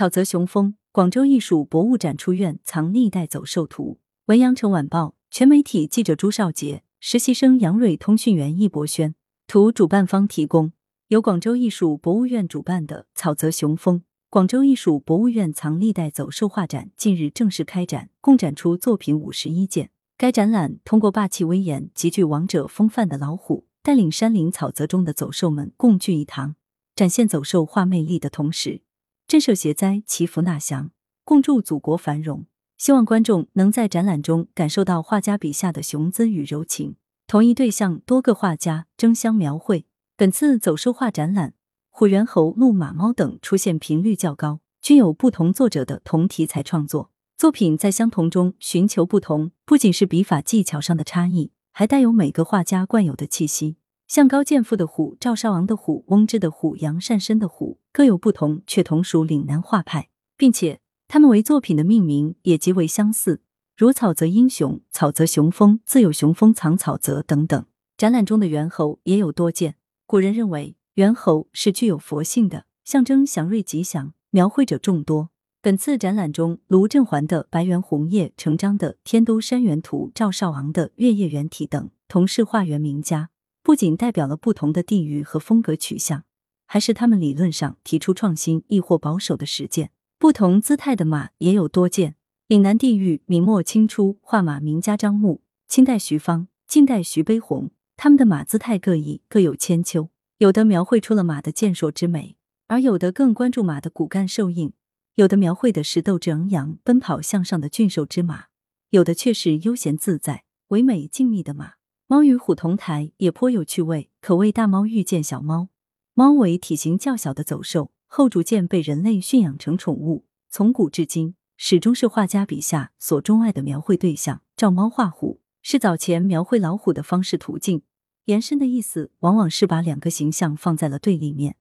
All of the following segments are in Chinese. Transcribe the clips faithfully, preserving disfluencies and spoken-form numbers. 草泽雄风，广州艺术博物展出院藏历代走兽图。文阳城晚报全媒体记者朱少杰，实习生杨瑞，通讯员易博轩。图主办方提供，由广州艺术博物院主办的草泽雄风广州艺术博物院藏历代走兽画展近日正式开展，共展出作品五十一件。该展览通过霸气威严、极具王者风范的老虎，带领山林草泽中的走兽们共聚一堂，展现走兽化魅力的同时，震慑邪灾，祈福纳祥，共筑祖国繁荣。希望观众能在展览中感受到画家笔下的雄姿与柔情。同一对象多个画家争相描绘。本次走兽画展览，虎、猿、猴、鹿、马、猫等出现频率较高，均有不同作者的同题材创作。作品在相同中寻求不同，不仅是笔法技巧上的差异，还带有每个画家惯有的气息。像高健富的虎、赵少昂的虎、翁之的虎、杨善深的虎各有不同，却同属岭南画派，并且他们为作品的命名也极为相似，如草泽英雄、草泽雄风、自有雄风藏草泽等等。展览中的猿猴也有多见。古人认为猿猴是具有佛性的，象征祥瑞吉祥，描绘者众多。本次展览中，卢振环的《白猿红叶》、程章的《天都山猿图》、赵少昂的《月夜猿体》等同是画猿名家，不仅代表了不同的地域和风格取向，还是他们理论上提出创新亦或保守的实践。不同姿态的马也有多见。岭南地域明末清初画马名家张牧、清代徐芳、近代徐悲鸿，他们的马姿态各异，各有千秋，有的描绘出了马的健硕之美，而有的更关注马的骨干兽印，有的描绘的是斗志昂扬、奔跑向上的俊兽之马，有的却是悠闲自在、唯美静谧的马。猫与虎同台也颇有趣味，可谓大猫遇见小猫。猫为体型较小的走兽，后逐渐被人类驯养成宠物，从古至今，始终是画家笔下所钟爱的描绘对象。照猫画虎是早前描绘老虎的方式途径，延伸的意思往往是把两个形象放在了对立面。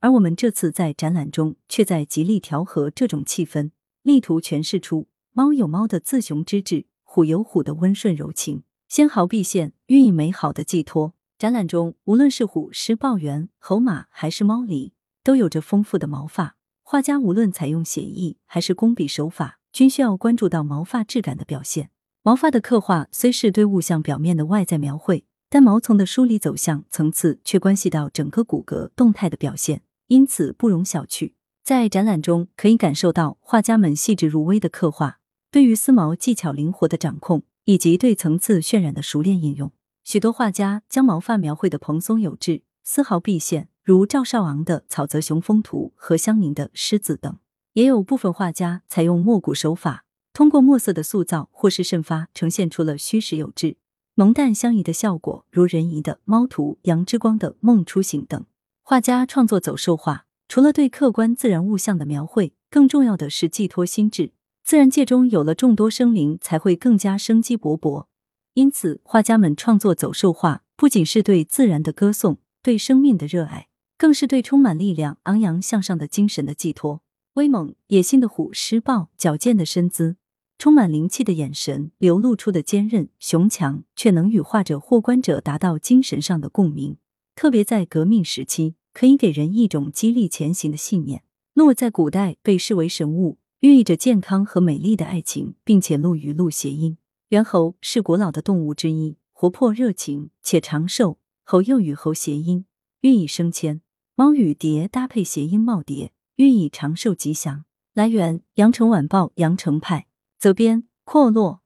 而我们这次在展览中却在极力调和这种气氛，力图诠释出猫有猫的自雄之志，虎有虎的温顺柔情，纤毫毕现，寓意美好的寄托。展览中，无论是虎、狮、豹、猿、猴、马还是猫狸，都有着丰富的毛发。画家无论采用写意还是工笔手法，均需要关注到毛发质感的表现。毛发的刻画虽是对物象表面的外在描绘，但毛丛的梳理走向、层次却关系到整个骨骼动态的表现，因此不容小觑。在展览中可以感受到画家们细致入微的刻画，对于丝毛技巧灵活的掌控，以及对层次渲染的熟练应用。许多画家将毛发描绘的蓬松有致，丝毫毕现，如赵少昂的《草泽雄风图》和香宁的《狮子》等。也有部分画家采用墨骨手法，通过墨色的塑造或是渗发，呈现出了虚实有致、浓淡相宜的效果，如任怡的《猫图》、杨之光的《梦初醒》等。画家创作走兽画，除了对客观自然物象的描绘，更重要的是寄托心智。自然界中有了众多生灵，才会更加生机勃勃。因此，画家们创作走兽画，不仅是对自然的歌颂，对生命的热爱，更是对充满力量、昂扬向上的精神的寄托。威猛野性的虎、狮、豹，矫健的身姿，充满灵气的眼神，流露出的坚韧雄强，却能与画者或观者达到精神上的共鸣。特别在革命时期，可以给人一种激励前行的信念。鹿在古代被视为神物，寓意着健康和美丽的爱情，并且鹿与鹿谐音。猿猴是古老的动物之一，活泼热情且长寿，猴又与猴谐音，寓意升迁。猫与蝶搭配谐音耄蝶，寓意长寿吉祥。来源：羊城晚报羊城派。责编：阔落。